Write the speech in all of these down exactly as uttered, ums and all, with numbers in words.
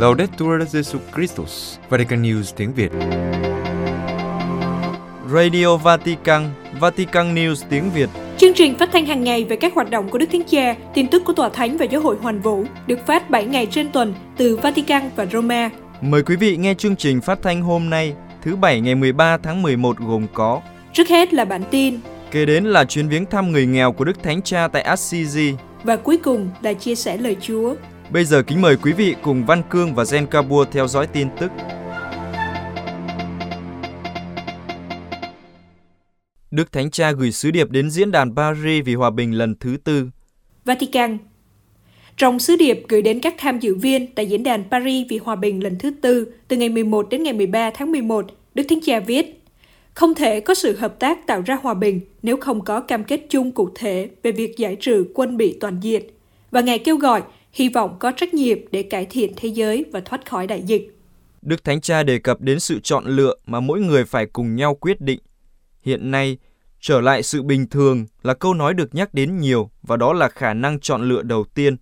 Laudetur Jesu Christus. Vatican News tiếng Việt. Radio Vatican, Vatican News tiếng Việt. Chương trình phát thanh hàng ngày về các hoạt động của Đức Thánh Cha, tin tức của Tòa Thánh và Giáo hội Hoàn Vũ được phát bảy ngày trên tuần từ Vatican và Roma. Mời quý vị nghe chương trình phát thanh hôm nay, thứ Bảy ngày mười ba tháng mười một gồm có: trước hết là bản tin, kế đến là chuyến viếng thăm người nghèo của Đức Thánh Cha tại Assisi, và cuối cùng là chia sẻ lời Chúa. Bây giờ kính mời quý vị cùng Văn Cương và Gen Kabua theo dõi tin tức. Đức Thánh Cha gửi sứ điệp đến diễn đàn Paris vì hòa bình lần thứ tư. Vatican. Trong sứ điệp gửi đến các tham dự viên tại diễn đàn Paris vì hòa bình lần thứ tư từ ngày mười một đến ngày mười ba tháng mười một, Đức Thánh Cha viết: không thể có sự hợp tác tạo ra hòa bình nếu không có cam kết chung cụ thể về việc giải trừ quân bị toàn diện, và Ngài kêu gọi hy vọng có trách nhiệm để cải thiện thế giới và thoát khỏi đại dịch. Đức Thánh Cha đề cập đến sự chọn lựa mà mỗi người phải cùng nhau quyết định. Hiện nay, trở lại sự bình thường là câu nói được nhắc đến nhiều, và đó là khả năng chọn lựa đầu tiên.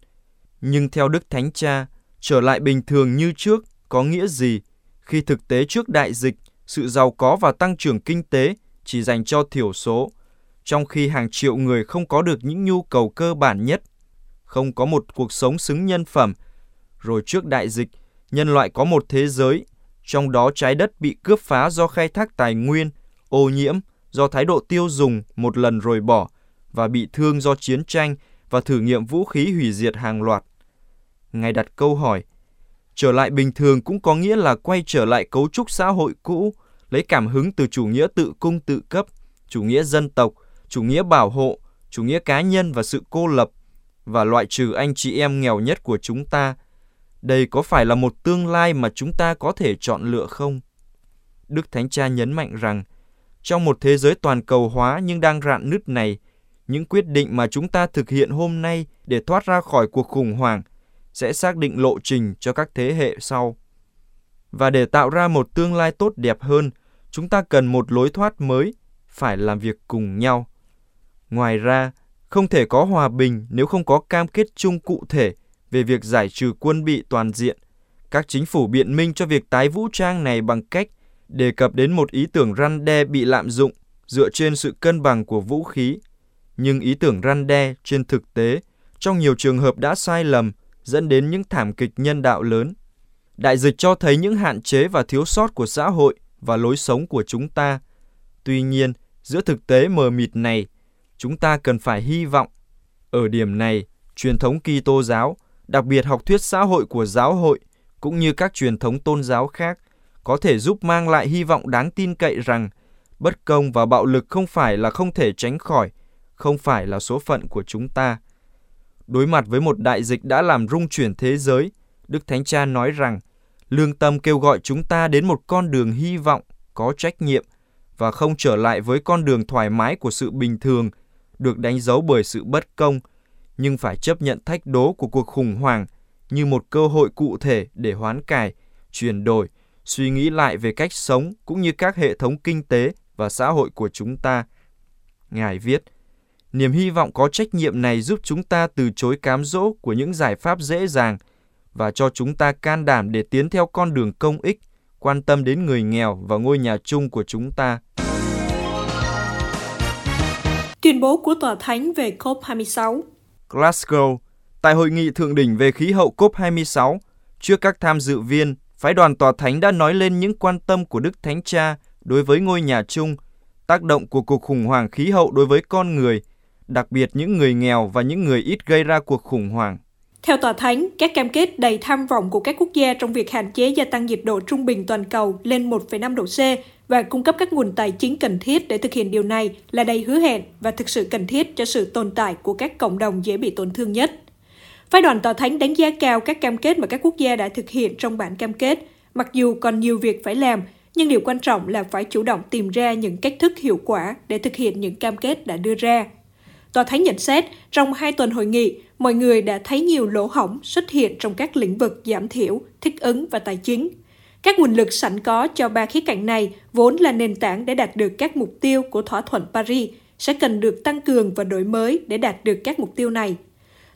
Nhưng theo Đức Thánh Cha, trở lại bình thường như trước có nghĩa gì khi thực tế trước đại dịch, sự giàu có và tăng trưởng kinh tế chỉ dành cho thiểu số, trong khi hàng triệu người không có được những nhu cầu cơ bản nhất, không có một cuộc sống xứng nhân phẩm. Rồi trước đại dịch, nhân loại có một thế giới, trong đó trái đất bị cướp phá do khai thác tài nguyên, ô nhiễm do thái độ tiêu dùng một lần rồi bỏ, và bị thương do chiến tranh và thử nghiệm vũ khí hủy diệt hàng loạt. Ngài đặt câu hỏi, trở lại bình thường cũng có nghĩa là quay trở lại cấu trúc xã hội cũ, lấy cảm hứng từ chủ nghĩa tự cung tự cấp, chủ nghĩa dân tộc, chủ nghĩa bảo hộ, chủ nghĩa cá nhân và sự cô lập, và loại trừ anh chị em nghèo nhất của chúng ta. Đây có phải là một tương lai mà chúng ta có thể chọn lựa không? Đức Thánh Cha nhấn mạnh rằng, trong một thế giới toàn cầu hóa nhưng đang rạn nứt này, những quyết định mà chúng ta thực hiện hôm nay để thoát ra khỏi cuộc khủng hoảng sẽ xác định lộ trình cho các thế hệ sau. Và để tạo ra một tương lai tốt đẹp hơn, chúng ta cần một lối thoát mới, phải làm việc cùng nhau. Ngoài ra, không thể có hòa bình nếu không có cam kết chung cụ thể về việc giải trừ quân bị toàn diện. Các chính phủ biện minh cho việc tái vũ trang này bằng cách đề cập đến một ý tưởng răn đe bị lạm dụng dựa trên sự cân bằng của vũ khí. Nhưng ý tưởng răn đe trên thực tế, trong nhiều trường hợp đã sai lầm, dẫn đến những thảm kịch nhân đạo lớn. Đại dịch cho thấy những hạn chế và thiếu sót của xã hội và lối sống của chúng ta. Tuy nhiên, giữa thực tế mờ mịt này, chúng ta cần phải hy vọng. Ở điểm này, truyền thống Kitô giáo, đặc biệt học thuyết xã hội của giáo hội, cũng như các truyền thống tôn giáo khác, có thể giúp mang lại hy vọng đáng tin cậy rằng bất công và bạo lực không phải là không thể tránh khỏi, không phải là số phận của chúng ta. Đối mặt với một đại dịch đã làm rung chuyển thế giới, Đức Thánh Cha nói rằng lương tâm kêu gọi chúng ta đến một con đường hy vọng, có trách nhiệm, và không trở lại với con đường thoải mái của sự bình thường, được đánh dấu bởi sự bất công, nhưng phải chấp nhận thách đố của cuộc khủng hoảng như một cơ hội cụ thể để hoán cải, chuyển đổi, suy nghĩ lại về cách sống cũng như các hệ thống kinh tế và xã hội của chúng ta. Ngài viết, niềm hy vọng có trách nhiệm này giúp chúng ta từ chối cám dỗ của những giải pháp dễ dàng và cho chúng ta can đảm để tiến theo con đường công ích, quan tâm đến người nghèo và ngôi nhà chung của chúng ta. Tuyên bố của Tòa Thánh về cốp hai mươi sáu. Glasgow, tại hội nghị thượng đỉnh về khí hậu cốp hai mươi sáu, trước các tham dự viên, Phái đoàn Tòa Thánh đã nói lên những quan tâm của Đức Thánh Cha đối với ngôi nhà chung, tác động của cuộc khủng hoảng khí hậu đối với con người, đặc biệt những người nghèo và những người ít gây ra cuộc khủng hoảng. Theo Tòa Thánh, các cam kết đầy tham vọng của các quốc gia trong việc hạn chế gia tăng nhiệt độ trung bình toàn cầu lên một phẩy năm độ C và cung cấp các nguồn tài chính cần thiết để thực hiện điều này là đầy hứa hẹn và thực sự cần thiết cho sự tồn tại của các cộng đồng dễ bị tổn thương nhất. Phái đoàn Tòa Thánh đánh giá cao các cam kết mà các quốc gia đã thực hiện trong bản cam kết, mặc dù còn nhiều việc phải làm, nhưng điều quan trọng là phải chủ động tìm ra những cách thức hiệu quả để thực hiện những cam kết đã đưa ra. Tòa Thánh nhận xét, trong hai tuần hội nghị, mọi người đã thấy nhiều lỗ hổng xuất hiện trong các lĩnh vực giảm thiểu, thích ứng và tài chính. Các nguồn lực sẵn có cho ba khía cạnh này vốn là nền tảng để đạt được các mục tiêu của thỏa thuận Paris, sẽ cần được tăng cường và đổi mới để đạt được các mục tiêu này.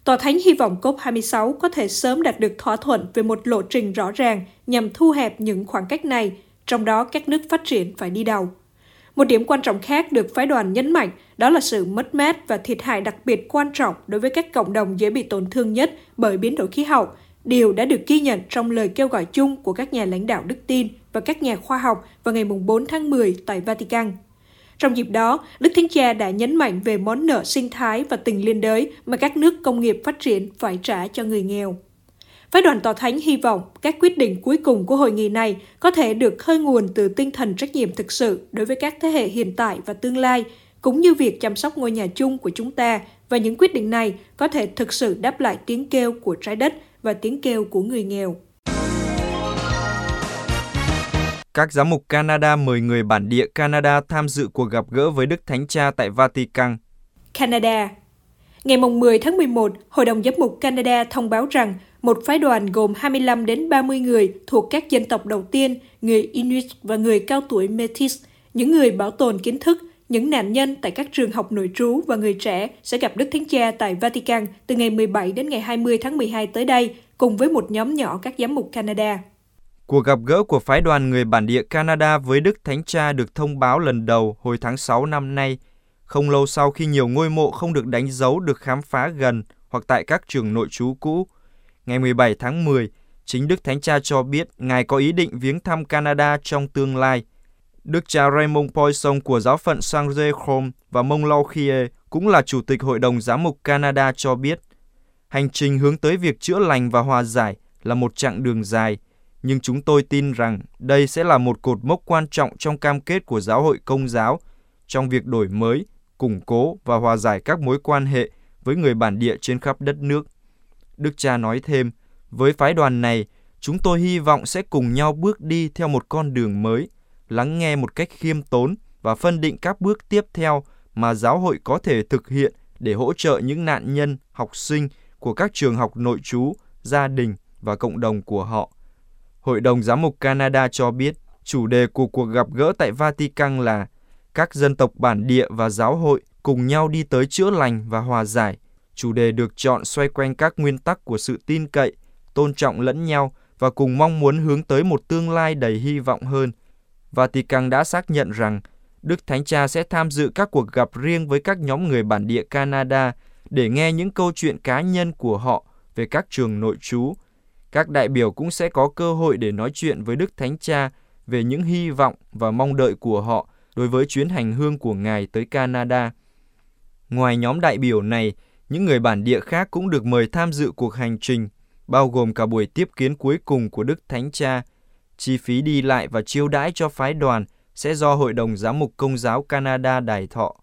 Tòa Thánh hy vọng cốp hai mươi sáu có thể sớm đạt được thỏa thuận về một lộ trình rõ ràng nhằm thu hẹp những khoảng cách này, trong đó các nước phát triển phải đi đầu. Một điểm quan trọng khác được phái đoàn nhấn mạnh đó là sự mất mát và thiệt hại đặc biệt quan trọng đối với các cộng đồng dễ bị tổn thương nhất bởi biến đổi khí hậu, điều đã được ghi nhận trong lời kêu gọi chung của các nhà lãnh đạo đức tin và các nhà khoa học vào ngày bốn tháng mười tại Vatican. Trong dịp đó, Đức Thánh Cha đã nhấn mạnh về món nợ sinh thái và tình liên đới mà các nước công nghiệp phát triển phải trả cho người nghèo. Phái đoàn Tòa Thánh hy vọng các quyết định cuối cùng của hội nghị này có thể được khơi nguồn từ tinh thần trách nhiệm thực sự đối với các thế hệ hiện tại và tương lai, cũng như việc chăm sóc ngôi nhà chung của chúng ta, và những quyết định này có thể thực sự đáp lại tiếng kêu của trái đất và tiếng kêu của người nghèo. Các giám mục Canada mời người bản địa Canada tham dự cuộc gặp gỡ với Đức Thánh Cha tại Vatican. Canada. Ngày mười tháng mười một, Hội đồng Giám mục Canada thông báo rằng một phái đoàn gồm hai mươi lăm đến ba mươi người thuộc các dân tộc đầu tiên, người Inuit và người cao tuổi Métis, những người bảo tồn kiến thức, những nạn nhân tại các trường học nội trú và người trẻ sẽ gặp Đức Thánh Cha tại Vatican từ ngày mười bảy đến ngày hai mươi tháng mười hai tới đây, cùng với một nhóm nhỏ các giám mục Canada. Cuộc gặp gỡ của phái đoàn người bản địa Canada với Đức Thánh Cha được thông báo lần đầu hồi tháng sáu năm nay, không lâu sau khi nhiều ngôi mộ không được đánh dấu được khám phá gần hoặc tại các trường nội trú cũ. Ngày mười bảy tháng mười, chính Đức Thánh Cha cho biết Ngài có ý định viếng thăm Canada trong tương lai. Đức cha Raymond Poisson của giáo phận Saint-Jérôme và Montloukier, cũng là Chủ tịch Hội đồng Giám mục Canada, cho biết hành trình hướng tới việc chữa lành và hòa giải là một chặng đường dài, nhưng chúng tôi tin rằng đây sẽ là một cột mốc quan trọng trong cam kết của giáo hội Công giáo trong việc đổi mới, củng cố và hòa giải các mối quan hệ với người bản địa trên khắp đất nước. Đức cha nói thêm, với phái đoàn này, chúng tôi hy vọng sẽ cùng nhau bước đi theo một con đường mới, lắng nghe một cách khiêm tốn và phân định các bước tiếp theo mà giáo hội có thể thực hiện để hỗ trợ những nạn nhân, học sinh của các trường học nội trú, gia đình và cộng đồng của họ. Hội đồng Giám mục Canada cho biết chủ đề của cuộc gặp gỡ tại Vatican là các dân tộc bản địa và giáo hội cùng nhau đi tới chữa lành và hòa giải. Chủ đề được chọn xoay quanh các nguyên tắc của sự tin cậy, tôn trọng lẫn nhau và cùng mong muốn hướng tới một tương lai đầy hy vọng hơn. Vatican đã xác nhận rằng Đức Thánh Cha sẽ tham dự các cuộc gặp riêng với các nhóm người bản địa Canada để nghe những câu chuyện cá nhân của họ về các trường nội trú. Các đại biểu cũng sẽ có cơ hội để nói chuyện với Đức Thánh Cha về những hy vọng và mong đợi của họ đối với chuyến hành hương của Ngài tới Canada. Ngoài nhóm đại biểu này, những người bản địa khác cũng được mời tham dự cuộc hành trình, bao gồm cả buổi tiếp kiến cuối cùng của Đức Thánh Cha. Chi phí đi lại và chiêu đãi cho phái đoàn sẽ do Hội đồng Giám mục Công giáo Canada đài thọ.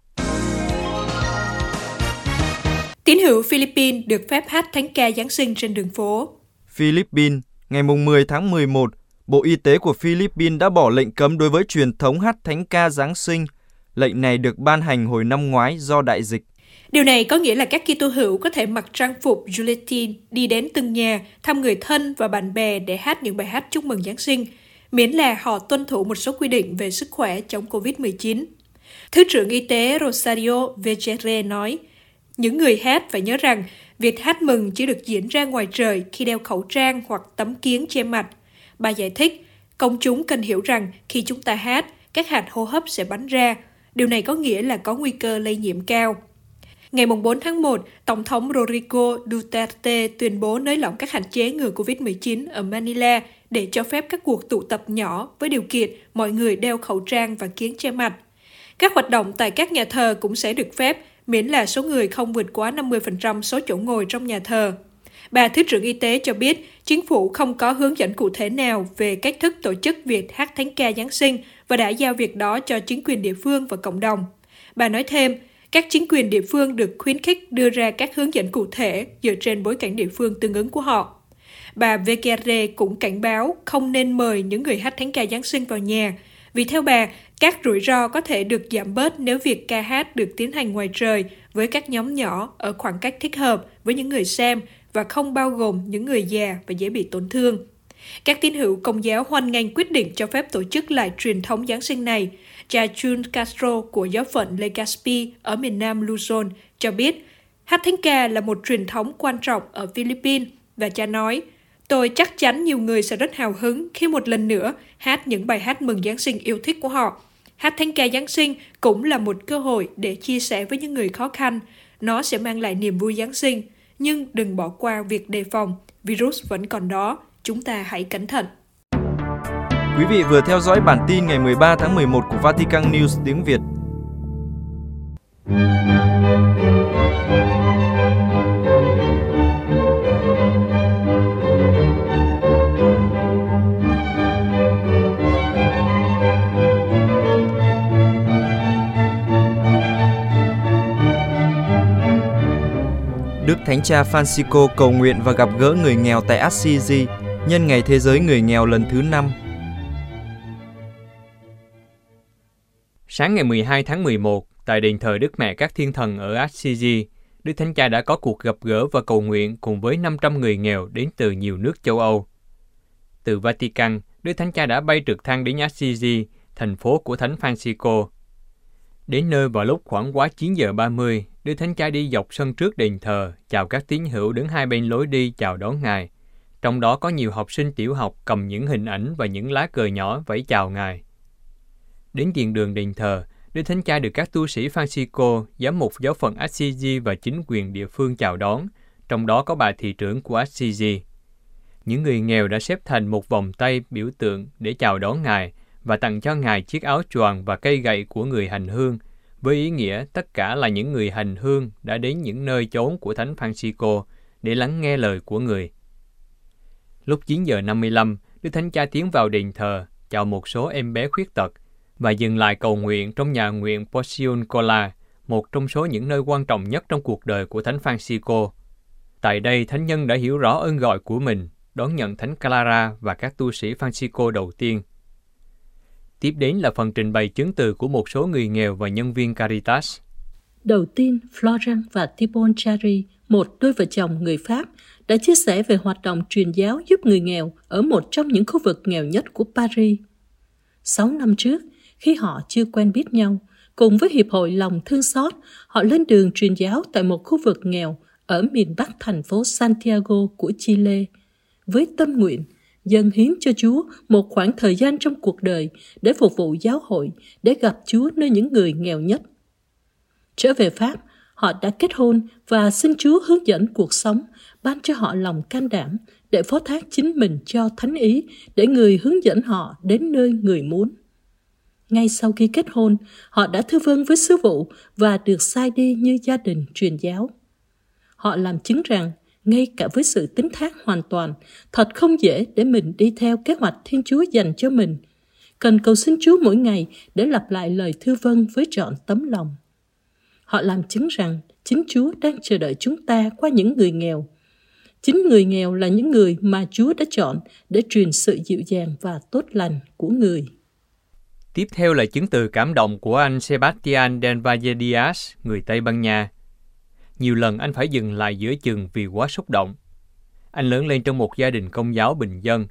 Tín hữu Philippines được phép hát thánh ca Giáng sinh trên đường phố. Philippines, ngày mười tháng mười một, Bộ Y tế của Philippines đã bỏ lệnh cấm đối với truyền thống hát thánh ca Giáng sinh. Lệnh này được ban hành hồi năm ngoái do đại dịch. Điều này có nghĩa là các Kitô hữu có thể mặc trang phục Juletin đi đến từng nhà, thăm người thân và bạn bè để hát những bài hát chúc mừng Giáng sinh, miễn là họ tuân thủ một số quy định về sức khỏe chống covid mười chín. Thứ trưởng Y tế Rosario Vecere nói, những người hát phải nhớ rằng việc hát mừng chỉ được diễn ra ngoài trời khi đeo khẩu trang hoặc tấm kiếng che mặt. Bà giải thích, công chúng cần hiểu rằng khi chúng ta hát, các hạt hô hấp sẽ bắn ra. Điều này có nghĩa là có nguy cơ lây nhiễm cao. Ngày bốn tháng một, Tổng thống Rodrigo Duterte tuyên bố nới lỏng các hạn chế ngừa covid mười chín ở Manila để cho phép các cuộc tụ tập nhỏ với điều kiện mọi người đeo khẩu trang và kiếng che mặt. Các hoạt động tại các nhà thờ cũng sẽ được phép, miễn là số người không vượt quá năm mươi phần trăm số chỗ ngồi trong nhà thờ. Bà Thứ trưởng Y tế cho biết, chính phủ không có hướng dẫn cụ thể nào về cách thức tổ chức việc hát thánh ca Giáng sinh và đã giao việc đó cho chính quyền địa phương và cộng đồng. Bà nói thêm, các chính quyền địa phương được khuyến khích đưa ra các hướng dẫn cụ thể dựa trên bối cảnh địa phương tương ứng của họ. Bà Vecere cũng cảnh báo không nên mời những người hát thánh ca Giáng sinh vào nhà, vì theo bà, các rủi ro có thể được giảm bớt nếu việc ca hát được tiến hành ngoài trời với các nhóm nhỏ ở khoảng cách thích hợp với những người xem và không bao gồm những người già và dễ bị tổn thương. Các tín hữu Công giáo hoan nghênh quyết định cho phép tổ chức lại truyền thống Giáng sinh này. Cha Jun Castro của giáo phận Legaspi ở miền nam Luzon cho biết, Hát thánh ca là một truyền thống quan trọng ở Philippines và cha nói, tôi chắc chắn nhiều người sẽ rất hào hứng khi một lần nữa hát những bài hát mừng Giáng sinh yêu thích của họ. Hát thánh ca Giáng sinh cũng là một cơ hội để chia sẻ với những người khó khăn. Nó sẽ mang lại niềm vui Giáng sinh, nhưng đừng bỏ qua việc đề phòng. Virus vẫn còn đó, chúng ta hãy cẩn thận. Quý vị vừa theo dõi bản tin ngày mười ba tháng mười một của Vatican News tiếng Việt. Đức Thánh Cha Phanxicô cầu nguyện và gặp gỡ người nghèo tại Assisi nhân ngày Thế giới Người nghèo lần thứ năm. Sáng ngày mười hai tháng mười một, tại đền thờ Đức Mẹ các Thiên Thần ở Assisi, Đức Thánh Cha đã có cuộc gặp gỡ và cầu nguyện cùng với năm trăm người nghèo đến từ nhiều nước châu Âu. Từ Vatican, Đức Thánh Cha đã bay trực thăng đến Assisi, thành phố của Thánh Phanxicô. Đến nơi vào lúc khoảng quá chín giờ ba mươi, Đức Thánh Cha đi dọc sân trước đền thờ, chào các tín hữu đứng hai bên lối đi chào đón Ngài. Trong đó có nhiều học sinh tiểu học cầm những hình ảnh và những lá cờ nhỏ vẫy chào Ngài. Đến tiền đường đền thờ, Đức Thánh Cha được các tu sĩ Phanxicô, giám mục giáo phận Assisi và chính quyền địa phương chào đón, trong đó có bà thị trưởng của Assisi. Những người nghèo đã xếp thành một vòng tay biểu tượng để chào đón Ngài và tặng cho Ngài chiếc áo choàng và cây gậy của người hành hương, với ý nghĩa tất cả là những người hành hương đã đến những nơi chốn của Thánh Phanxicô để lắng nghe lời của người. Lúc chín giờ năm mươi lăm, Đức Thánh Cha tiến vào đền thờ, chào một số em bé khuyết tật, và dừng lại cầu nguyện trong nhà nguyện Portiuncola, một trong số những nơi quan trọng nhất trong cuộc đời của Thánh Phanxicô. Tại đây, Thánh Nhân đã hiểu rõ ơn gọi của mình, đón nhận Thánh Clara và các tu sĩ Phanxicô đầu tiên. Tiếp đến là phần trình bày chứng từ của một số người nghèo và nhân viên Caritas. Đầu tiên, Florent và Thibon Chary, một đôi vợ chồng người Pháp, đã chia sẻ về hoạt động truyền giáo giúp người nghèo ở một trong những khu vực nghèo nhất của Paris. Sáu năm trước, khi họ chưa quen biết nhau, cùng với Hiệp hội Lòng Thương Xót, họ lên đường truyền giáo tại một khu vực nghèo ở miền Bắc thành phố Santiago của Chile, với tâm nguyện dâng hiến cho Chúa một khoảng thời gian trong cuộc đời để phục vụ giáo hội, để gặp Chúa nơi những người nghèo nhất. Trở về Pháp, họ đã kết hôn và xin Chúa hướng dẫn cuộc sống, ban cho họ lòng can đảm để phó thác chính mình cho Thánh Ý, để Người hướng dẫn họ đến nơi Người muốn. Ngay sau khi kết hôn, họ đã thư vấn với sứ vụ và được sai đi như gia đình truyền giáo. Họ làm chứng rằng, ngay cả với sự tín thác hoàn toàn, thật không dễ để mình đi theo kế hoạch Thiên Chúa dành cho mình. Cần cầu xin Chúa mỗi ngày để lặp lại lời thư vấn với trọn tấm lòng. Họ làm chứng rằng, chính Chúa đang chờ đợi chúng ta qua những người nghèo. Chính người nghèo là những người mà Chúa đã chọn để truyền sự dịu dàng và tốt lành của Người. Tiếp theo là chứng từ cảm động của anh Sebastián del Valle Díaz, người Tây Ban Nha. Nhiều lần anh phải dừng lại giữa chừng vì quá xúc động. Anh lớn lên trong một gia đình Công giáo bình dân.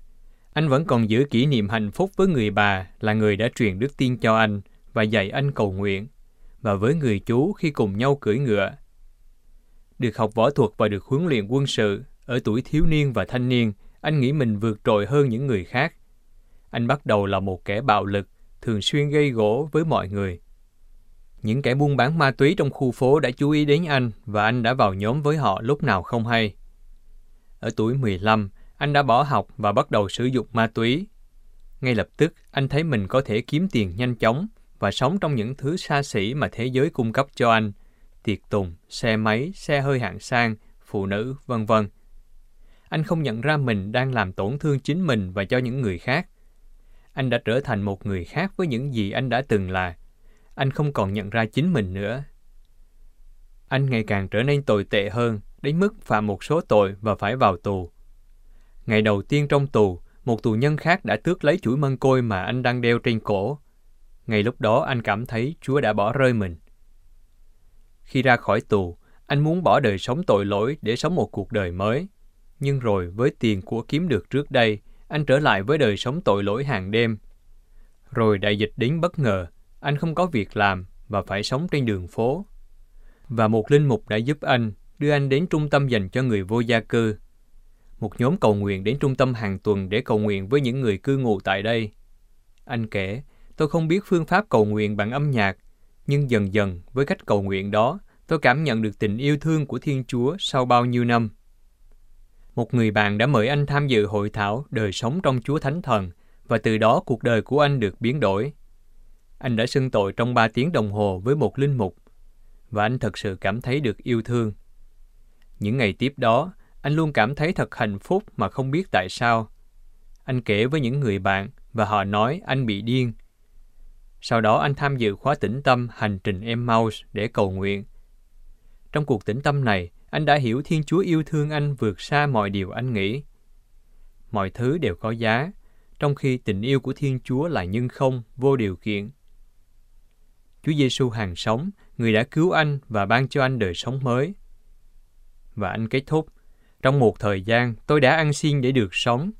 Anh vẫn còn giữ kỷ niệm hạnh phúc với người bà là người đã truyền đức tin cho anh và dạy anh cầu nguyện, và với người chú khi cùng nhau cưỡi ngựa. Được học võ thuật và được huấn luyện quân sự, ở tuổi thiếu niên và thanh niên, anh nghĩ mình vượt trội hơn những người khác. Anh bắt đầu là một kẻ bạo lực, thường xuyên gây gổ với mọi người. Những kẻ buôn bán ma túy trong khu phố đã chú ý đến anh và anh đã vào nhóm với họ lúc nào không hay. Ở tuổi mười lăm, anh đã bỏ học và bắt đầu sử dụng ma túy. Ngay lập tức, anh thấy mình có thể kiếm tiền nhanh chóng và sống trong những thứ xa xỉ mà thế giới cung cấp cho anh, tiệc tùng, xe máy, xe hơi hạng sang, phụ nữ, vân vân. Anh không nhận ra mình đang làm tổn thương chính mình và cho những người khác. Anh đã trở thành một người khác với những gì anh đã từng là. Anh không còn nhận ra chính mình nữa. Anh ngày càng trở nên tồi tệ hơn, đến mức phạm một số tội và phải vào tù. Ngày đầu tiên trong tù, một tù nhân khác đã tước lấy chuỗi mân côi mà anh đang đeo trên cổ. Ngay lúc đó anh cảm thấy Chúa đã bỏ rơi mình. Khi ra khỏi tù, anh muốn bỏ đời sống tội lỗi để sống một cuộc đời mới. Nhưng rồi với tiền của kiếm được trước đây, anh trở lại với đời sống tội lỗi hàng đêm. Rồi đại dịch đến bất ngờ, anh không có việc làm và phải sống trên đường phố. Và một linh mục đã giúp anh, đưa anh đến trung tâm dành cho người vô gia cư. Một nhóm cầu nguyện đến trung tâm hàng tuần để cầu nguyện với những người cư ngụ tại đây. Anh kể, tôi không biết phương pháp cầu nguyện bằng âm nhạc, nhưng dần dần với cách cầu nguyện đó, tôi cảm nhận được tình yêu thương của Thiên Chúa sau bao nhiêu năm. Một người bạn đã mời anh tham dự hội thảo Đời sống trong Chúa Thánh Thần, và từ đó cuộc đời của anh được biến đổi. Anh đã xưng tội trong ba tiếng đồng hồ với một linh mục, và anh thật sự cảm thấy được yêu thương. Những ngày tiếp đó, anh luôn cảm thấy thật hạnh phúc mà không biết tại sao. Anh kể với những người bạn, và họ nói anh bị điên. Sau đó anh tham dự khóa tĩnh tâm Hành trình Emmaus để cầu nguyện. Trong cuộc tĩnh tâm này, anh đã hiểu Thiên Chúa yêu thương anh vượt xa mọi điều anh nghĩ. Mọi thứ đều có giá, trong khi tình yêu của Thiên Chúa là nhân không, vô điều kiện. Chúa Giêsu hàng sống, người đã cứu anh và ban cho anh đời sống mới. Và anh kết thúc, trong một thời gian tôi đã ăn xin để được sống,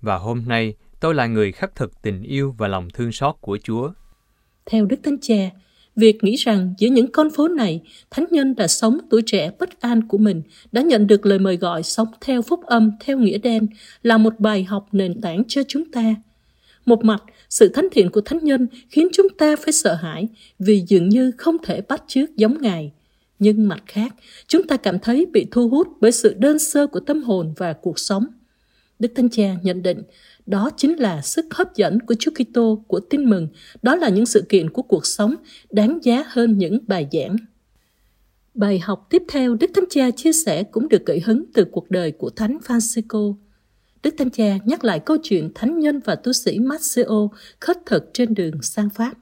và hôm nay tôi là người khắc thực tình yêu và lòng thương xót của Chúa. Theo Đức Thánh Cha, việc nghĩ rằng giữa những con phố này, thánh nhân đã sống tuổi trẻ bất an của mình, đã nhận được lời mời gọi sống theo phúc âm, theo nghĩa đen, là một bài học nền tảng cho chúng ta. Một mặt, sự thánh thiện của thánh nhân khiến chúng ta phải sợ hãi vì dường như không thể bắt chước giống Ngài. Nhưng mặt khác, chúng ta cảm thấy bị thu hút bởi sự đơn sơ của tâm hồn và cuộc sống. Đức Thánh Cha nhận định, đó chính là sức hấp dẫn của Chúa Kitô, của Tin Mừng, đó là những sự kiện của cuộc sống đáng giá hơn những bài giảng. Bài học tiếp theo Đức Thánh Cha chia sẻ cũng được gợi hứng từ cuộc đời của Thánh Phanxicô. Đức Thánh Cha nhắc lại câu chuyện thánh nhân và tu sĩ Masseo khất thực trên đường sang Pháp.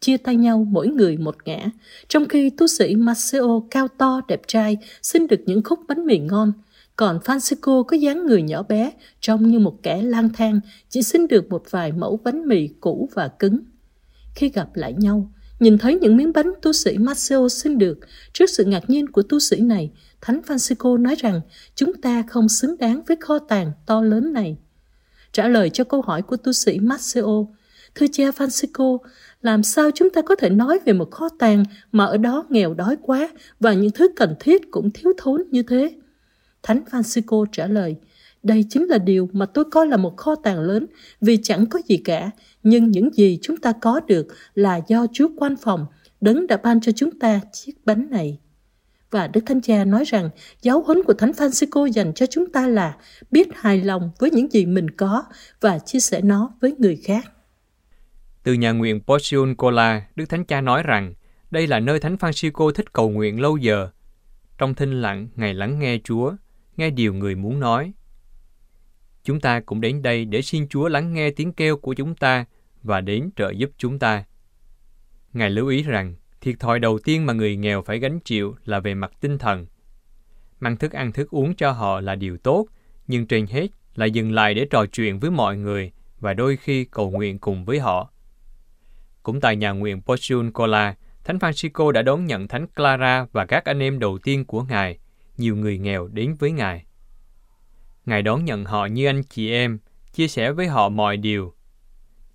Chia tay nhau mỗi người một ngã, trong khi tu sĩ Masseo cao to đẹp trai xin được những khúc bánh mì ngon, còn Phanxicô có dáng người nhỏ bé, trông như một kẻ lang thang, chỉ xin được một vài mẫu bánh mì cũ và cứng. Khi gặp lại nhau, nhìn thấy những miếng bánh tu sĩ Masseo xin được, trước sự ngạc nhiên của tu sĩ này, Thánh Phanxicô nói rằng chúng ta không xứng đáng với kho tàng to lớn này. Trả lời cho câu hỏi của tu sĩ Masseo, thưa cha Phanxicô, làm sao chúng ta có thể nói về một kho tàng mà ở đó nghèo đói quá và những thứ cần thiết cũng thiếu thốn như thế? Thánh Phanxicô trả lời, đây chính là điều mà tôi coi là một kho tàng lớn vì chẳng có gì cả, nhưng những gì chúng ta có được là do Chúa quan phòng, Đấng đã ban cho chúng ta chiếc bánh này. Và Đức Thánh Cha nói rằng giáo huấn của Thánh Phanxicô dành cho chúng ta là biết hài lòng với những gì mình có và chia sẻ nó với người khác. Từ nhà nguyện Portiuncola, Đức Thánh Cha nói rằng đây là nơi Thánh Phanxicô thích cầu nguyện lâu giờ. Trong thinh lặng, Ngài lắng nghe Chúa, nghe điều người muốn nói. Chúng ta cũng đến đây để xin Chúa lắng nghe tiếng kêu của chúng ta và đến trợ giúp chúng ta. Ngài lưu ý rằng, thiệt thòi đầu tiên mà người nghèo phải gánh chịu là về mặt tinh thần. Mang thức ăn thức uống cho họ là điều tốt, nhưng trên hết là dừng lại để trò chuyện với mọi người và đôi khi cầu nguyện cùng với họ. Cũng tại nhà nguyện Portiuncola, Thánh Phanxicô đã đón nhận Thánh Clara và các anh em đầu tiên của Ngài, nhiều người nghèo đến với Ngài. Ngài đón nhận họ như anh chị em, chia sẻ với họ mọi điều.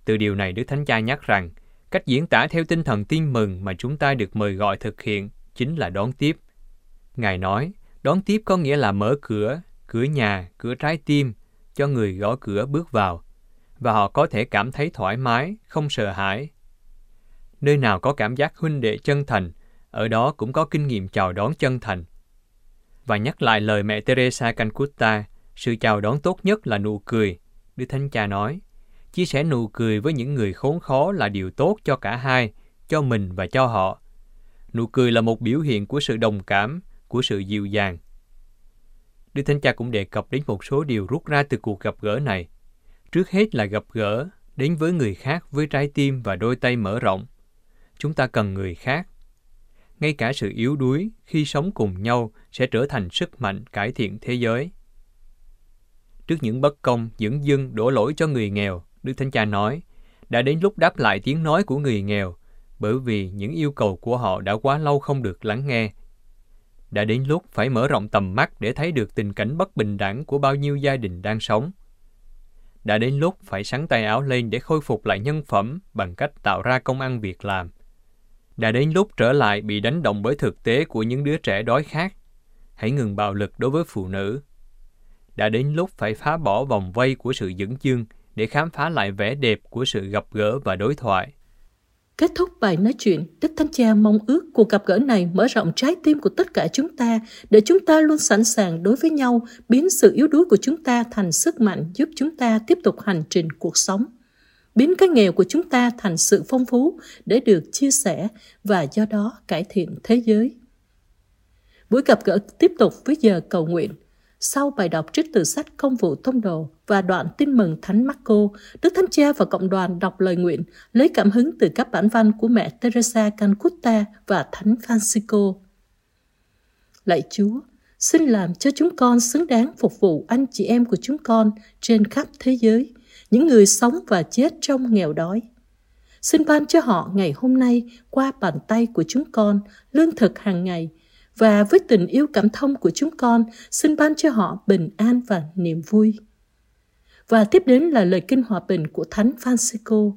Từ điều này Đức Thánh Cha nhắc rằng, cách diễn tả theo tinh thần Tin Mừng mà chúng ta được mời gọi thực hiện chính là đón tiếp. Ngài nói, đón tiếp có nghĩa là mở cửa, cửa nhà, cửa trái tim, cho người gõ cửa bước vào, và họ có thể cảm thấy thoải mái, không sợ hãi. Nơi nào có cảm giác huynh đệ chân thành, ở đó cũng có kinh nghiệm chào đón chân thành. Và nhắc lại lời mẹ Teresa Calcutta, sự chào đón tốt nhất là nụ cười. Đức Thánh Cha nói, chia sẻ nụ cười với những người khốn khó là điều tốt cho cả hai, cho mình và cho họ. Nụ cười là một biểu hiện của sự đồng cảm, của sự dịu dàng. Đức Thánh Cha cũng đề cập đến một số điều rút ra từ cuộc gặp gỡ này. Trước hết là gặp gỡ, đến với người khác với trái tim và đôi tay mở rộng. Chúng ta cần người khác. Ngay cả sự yếu đuối khi sống cùng nhau sẽ trở thành sức mạnh cải thiện thế giới. Trước những bất công, dửng dưng đổ lỗi cho người nghèo, Đức Thánh Cha nói, đã đến lúc đáp lại tiếng nói của người nghèo, bởi vì những yêu cầu của họ đã quá lâu không được lắng nghe. Đã đến lúc phải mở rộng tầm mắt để thấy được tình cảnh bất bình đẳng của bao nhiêu gia đình đang sống. Đã đến lúc phải xắn tay áo lên để khôi phục lại nhân phẩm bằng cách tạo ra công ăn việc làm. Đã đến lúc trở lại bị đánh động bởi thực tế của những đứa trẻ đói khát. hãy ngừng bạo lực đối với phụ nữ. Đã đến lúc phải phá bỏ vòng vây của sự dẫn chương để khám phá lại vẻ đẹp của sự gặp gỡ và đối thoại. Kết thúc bài nói chuyện, Đức Thánh Cha mong ước cuộc gặp gỡ này mở rộng trái tim của tất cả chúng ta để chúng ta luôn sẵn sàng đối với nhau, biến sự yếu đuối của chúng ta thành sức mạnh giúp chúng ta tiếp tục hành trình cuộc sống. Biến cái nghèo của chúng ta thành sự phong phú để được chia sẻ và do đó cải thiện thế giới. Buổi gặp gỡ tiếp tục với giờ cầu nguyện. Sau bài đọc trích từ sách Công vụ Tông đồ và đoạn Tin mừng Thánh Máccô, Đức Thánh Cha và cộng đoàn đọc lời nguyện lấy cảm hứng từ các bản văn của mẹ Teresa Calcutta và Thánh Phanxicô. Lạy Chúa, xin làm cho chúng con xứng đáng phục vụ anh chị em của chúng con trên khắp thế giới, những người sống và chết trong nghèo đói. Xin ban cho họ ngày hôm nay qua bàn tay của chúng con lương thực hàng ngày, và với tình yêu cảm thông của chúng con, xin ban cho họ bình an và niềm vui. Và tiếp đến là lời kinh hòa bình của Thánh Phanxicô.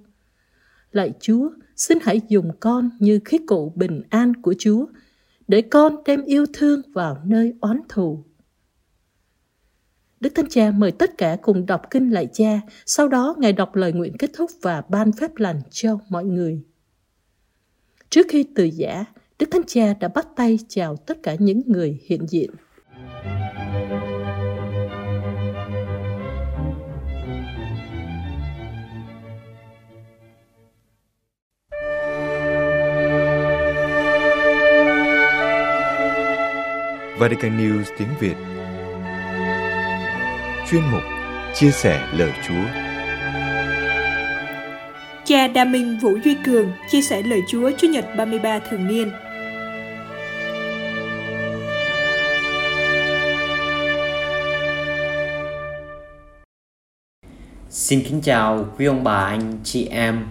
Lạy Chúa, xin hãy dùng con như khí cụ bình an của Chúa, để con đem yêu thương vào nơi oán thù. Đức Thánh Cha mời tất cả cùng đọc kinh Lạy Cha, sau đó Ngài đọc lời nguyện kết thúc và ban phép lành cho mọi người. Trước khi từ giã, Đức Thánh Cha đã bắt tay chào tất cả những người hiện diện. Vatican News tiếng Việt. Chuyên mục Chia sẻ lời Chúa. Cha Đa Minh Vũ Duy Cường chia sẻ lời Chúa Chủ nhật ba mươi ba thường niên. Xin kính chào quý ông bà, anh chị em.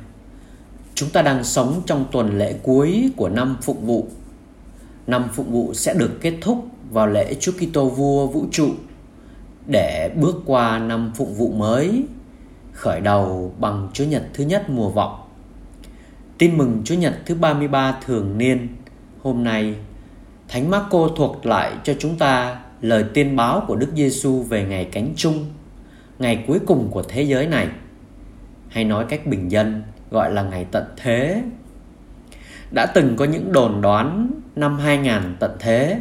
Chúng ta đang sống trong tuần lễ cuối của năm Phục vụ. Năm Phục vụ sẽ được kết thúc vào lễ Chúa Kitô Vua Vũ trụ để bước qua năm Phục vụ mới, khởi đầu bằng Chúa Nhật thứ nhất mùa vọng. Tin mừng Chúa Nhật thứ ba mươi ba thường niên hôm nay, Thánh Máccô thuật lại cho chúng ta lời tiên báo của Đức Giêsu về ngày cánh chung, ngày cuối cùng của thế giới này, hay nói cách bình dân gọi là ngày tận thế. Đã từng có những đồn đoán năm hai nghìn tận thế,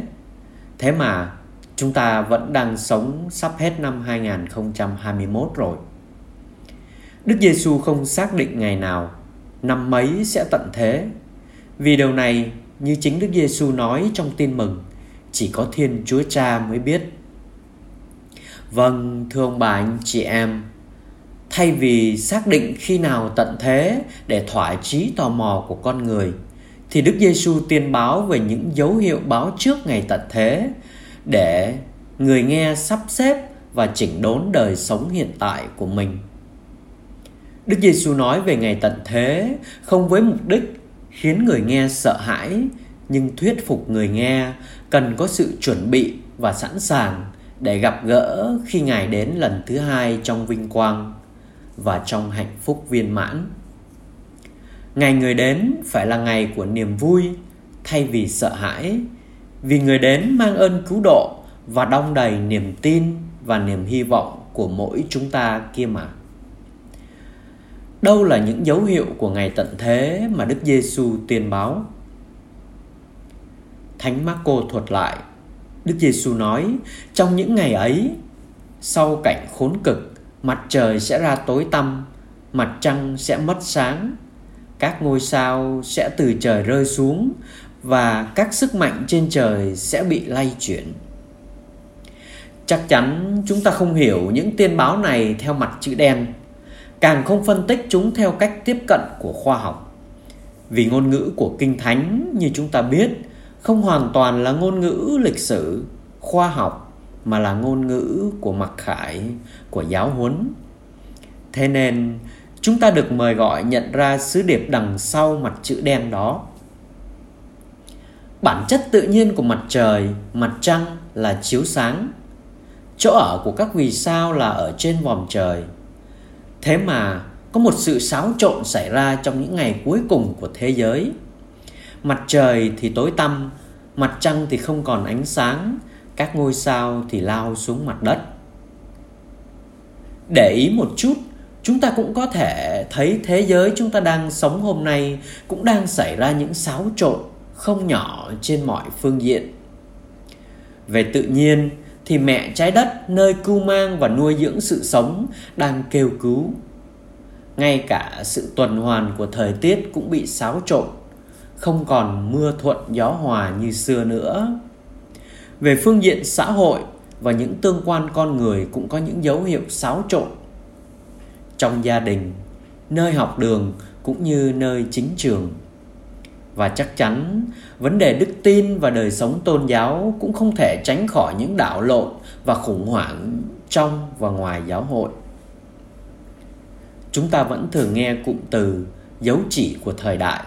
thế mà chúng ta vẫn đang sống sắp hết năm hai nghìn không trăm hai mươi mốt rồi. Đức Giêsu không xác định ngày nào, năm mấy sẽ tận thế, vì điều này, như chính Đức Giêsu nói trong Tin mừng, chỉ có Thiên Chúa Cha mới biết. Vâng, thưa ông bà, anh chị em, thay vì xác định khi nào tận thế để thỏa chí tò mò của con người, thì Đức Giêsu tiên báo về những dấu hiệu báo trước ngày tận thế để người nghe sắp xếp và chỉnh đốn đời sống hiện tại của mình. Đức Giêsu nói về ngày tận thế không với mục đích khiến người nghe sợ hãi, nhưng thuyết phục người nghe cần có sự chuẩn bị và sẵn sàng để gặp gỡ khi Ngài đến lần thứ hai trong vinh quang và trong hạnh phúc viên mãn. Ngày Người đến phải là ngày của niềm vui thay vì sợ hãi, vì Người đến mang ơn cứu độ và đong đầy niềm tin và niềm hy vọng của mỗi chúng ta kia mà. Đâu là những dấu hiệu của ngày tận thế mà Đức Giêsu tiên báo? Thánh Máccô thuật lại, Đức Giêsu nói, trong những ngày ấy, sau cảnh khốn cực, mặt trời sẽ ra tối tăm, mặt trăng sẽ mất sáng, các ngôi sao sẽ từ trời rơi xuống và các sức mạnh trên trời sẽ bị lay chuyển. Chắc chắn chúng ta không hiểu những tiên báo này theo mặt chữ đen, càng không phân tích chúng theo cách tiếp cận của khoa học. Vì ngôn ngữ của Kinh Thánh, như chúng ta biết, không hoàn toàn là ngôn ngữ lịch sử, khoa học, mà là ngôn ngữ của mặc khải, của giáo huấn. Thế nên, chúng ta được mời gọi nhận ra sứ điệp đằng sau mặt chữ đen đó. Bản chất tự nhiên của mặt trời, mặt trăng là chiếu sáng. Chỗ ở của các vì sao là ở trên vòm trời. Thế mà, có một sự xáo trộn xảy ra trong những ngày cuối cùng của thế giới. Mặt trời thì tối tăm, mặt trăng thì không còn ánh sáng, các ngôi sao thì lao xuống mặt đất. Để ý một chút, chúng ta cũng có thể thấy thế giới chúng ta đang sống hôm nay cũng đang xảy ra những xáo trộn không nhỏ trên mọi phương diện. Về tự nhiên thì mẹ trái đất, nơi cưu mang và nuôi dưỡng sự sống, đang kêu cứu. Ngay cả sự tuần hoàn của thời tiết cũng bị xáo trộn, không còn mưa thuận gió hòa như xưa nữa. Về phương diện xã hội và những tương quan con người cũng có những dấu hiệu xáo trộn. Trong gia đình, nơi học đường cũng như nơi chính trường. Và chắc chắn, vấn đề đức tin và đời sống tôn giáo cũng không thể tránh khỏi những đảo lộn và khủng hoảng trong và ngoài giáo hội. Chúng ta vẫn thường nghe cụm từ dấu chỉ của thời đại.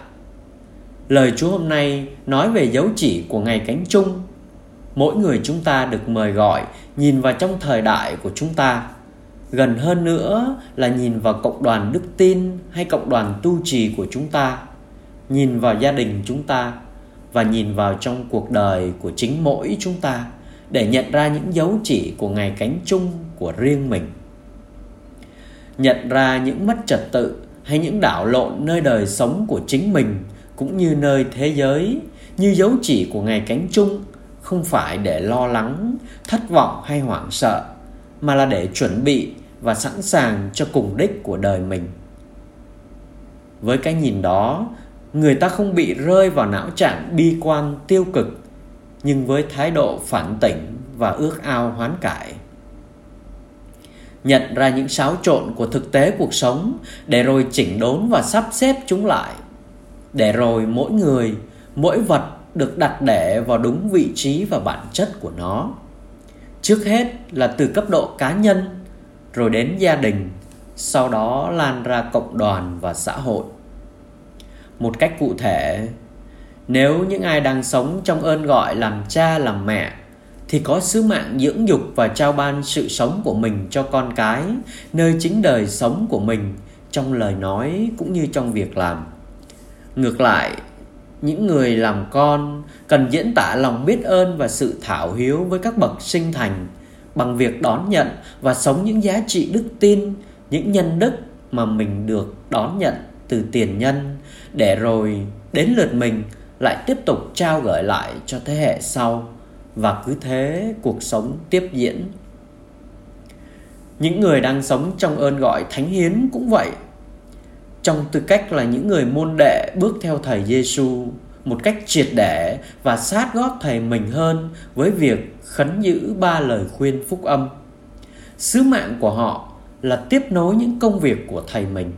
Lời Chúa hôm nay nói về dấu chỉ của ngày cánh chung. Mỗi người chúng ta được mời gọi nhìn vào trong thời đại của chúng ta. Gần hơn nữa là nhìn vào cộng đoàn đức tin hay cộng đoàn tu trì của chúng ta, nhìn vào gia đình chúng ta và nhìn vào trong cuộc đời của chính mỗi chúng ta để nhận ra những dấu chỉ của ngày cánh chung của riêng mình. Nhận ra những mất trật tự hay những đảo lộn nơi đời sống của chính mình cũng như nơi thế giới như dấu chỉ của ngày cánh chung không phải để lo lắng, thất vọng hay hoảng sợ, mà là để chuẩn bị và sẵn sàng cho cùng đích của đời mình. Với cái nhìn đó, người ta không bị rơi vào não trạng bi quan tiêu cực, nhưng với thái độ phản tỉnh và ước ao hoán cải. Nhận ra những xáo trộn của thực tế cuộc sống, để rồi chỉnh đốn và sắp xếp chúng lại, để rồi mỗi người, mỗi vật được đặt để vào đúng vị trí và bản chất của nó. Trước hết là từ cấp độ cá nhân, rồi đến gia đình, sau đó lan ra cộng đoàn và xã hội. Một cách cụ thể, nếu những ai đang sống trong ơn gọi làm cha làm mẹ thì có sứ mạng dưỡng dục và trao ban sự sống của mình cho con cái, nơi chính đời sống của mình, trong lời nói cũng như trong việc làm. Ngược lại, những người làm con cần diễn tả lòng biết ơn và sự thảo hiếu với các bậc sinh thành bằng việc đón nhận và sống những giá trị đức tin, những nhân đức mà mình được đón nhận từ tiền nhân, để rồi đến lượt mình lại tiếp tục trao gửi lại cho thế hệ sau, và cứ thế cuộc sống tiếp diễn. Những người đang sống trong ơn gọi thánh hiến cũng vậy. Trong tư cách là những người môn đệ bước theo Thầy Giêsu một cách triệt để và sát gót Thầy mình hơn với việc khấn giữ ba lời khuyên phúc âm, sứ mạng của họ là tiếp nối những công việc của Thầy mình,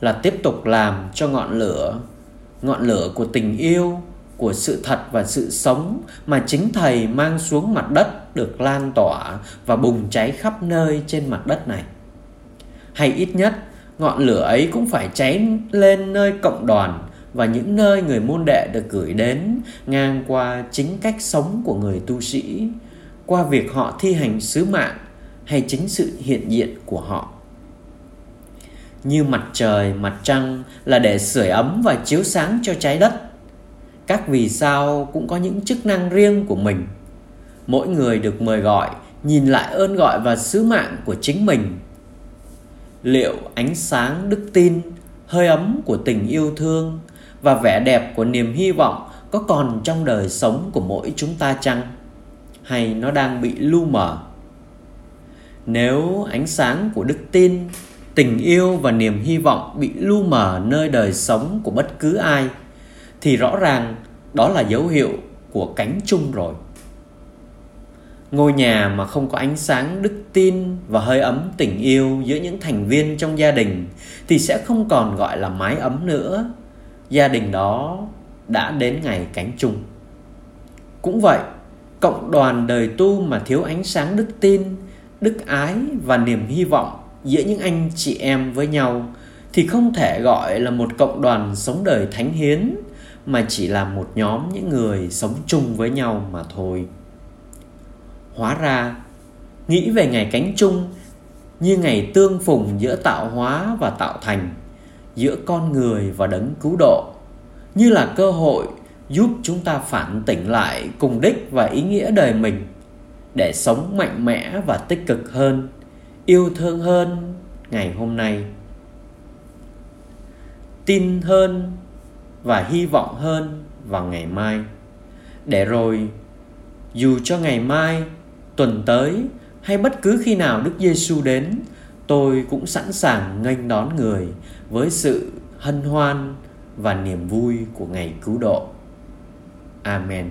là tiếp tục làm cho ngọn lửa, ngọn lửa của tình yêu, của sự thật và sự sống mà chính Thầy mang xuống mặt đất được lan tỏa và bùng cháy khắp nơi trên mặt đất này. Hay ít nhất, ngọn lửa ấy cũng phải cháy lên nơi cộng đoàn và những nơi người môn đệ được gửi đến, ngang qua chính cách sống của người tu sĩ, qua việc họ thi hành sứ mạng hay chính sự hiện diện của họ. Như mặt trời, mặt trăng là để sưởi ấm và chiếu sáng cho trái đất. Các vì sao cũng có những chức năng riêng của mình. Mỗi người được mời gọi nhìn lại ơn gọi và sứ mạng của chính mình. Liệu ánh sáng đức tin, hơi ấm của tình yêu thương và vẻ đẹp của niềm hy vọng có còn trong đời sống của mỗi chúng ta chăng? Hay nó đang bị lu mờ? Nếu ánh sáng của đức tin, tình yêu và niềm hy vọng bị lu mờ nơi đời sống của bất cứ ai thì rõ ràng đó là dấu hiệu của cánh chung rồi. Ngôi nhà mà không có ánh sáng đức tin và hơi ấm tình yêu giữa những thành viên trong gia đình thì sẽ không còn gọi là mái ấm nữa. Gia đình đó đã đến ngày cánh chung. Cũng vậy, cộng đoàn đời tu mà thiếu ánh sáng đức tin, đức ái và niềm hy vọng giữa những anh chị em với nhau thì không thể gọi là một cộng đoàn sống đời thánh hiến, mà chỉ là một nhóm những người sống chung với nhau mà thôi. Hóa ra, nghĩ về ngày cánh chung như ngày tương phùng giữa tạo hóa và tạo thành, giữa con người và đấng cứu độ, như là cơ hội giúp chúng ta phản tỉnh lại cùng đích và ý nghĩa đời mình, để sống mạnh mẽ và tích cực hơn, yêu thương hơn ngày hôm nay, tin hơn và hy vọng hơn vào ngày mai. Để rồi, dù cho ngày mai, tuần tới hay bất cứ khi nào Đức Giêsu đến, tôi cũng sẵn sàng nghênh đón Người với sự hân hoan và niềm vui của ngày cứu độ. Amen.